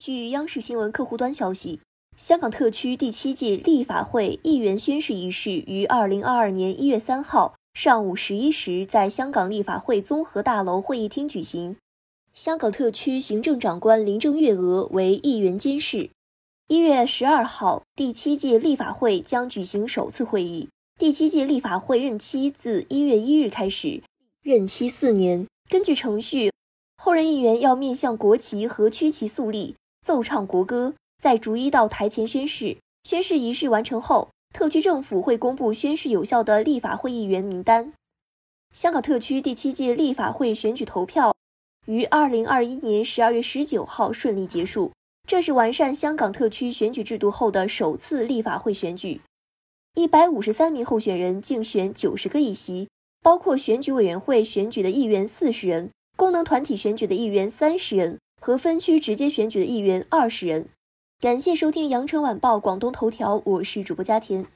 据央视新闻客户端消息，香港特区第7届立法会议员宣誓仪式于2022年1月3号上午11时在香港立法会综合大楼会议厅举行。香港特区行政长官林郑月娥为议员监誓。1月12号，第7届立法会将举行首次会议。第7届立法会任期自1月1日开始，任期4年。根据程序，后任议员要面向国旗和区旗肃立，奏唱国歌，再逐一到台前宣誓。宣誓仪式完成后，特区政府会公布宣誓有效的立法会议员名单。香港特区第7届立法会选举投票于2021年12月19号顺利结束，这是完善香港特区选举制度后的首次立法会选举。153名候选人竞选90个议席，包括选举委员会选举的议员40人，功能团体选举的议员30人和分区直接选举的议员20人。感谢收听羊城晚报广东头条，我是主播佳田。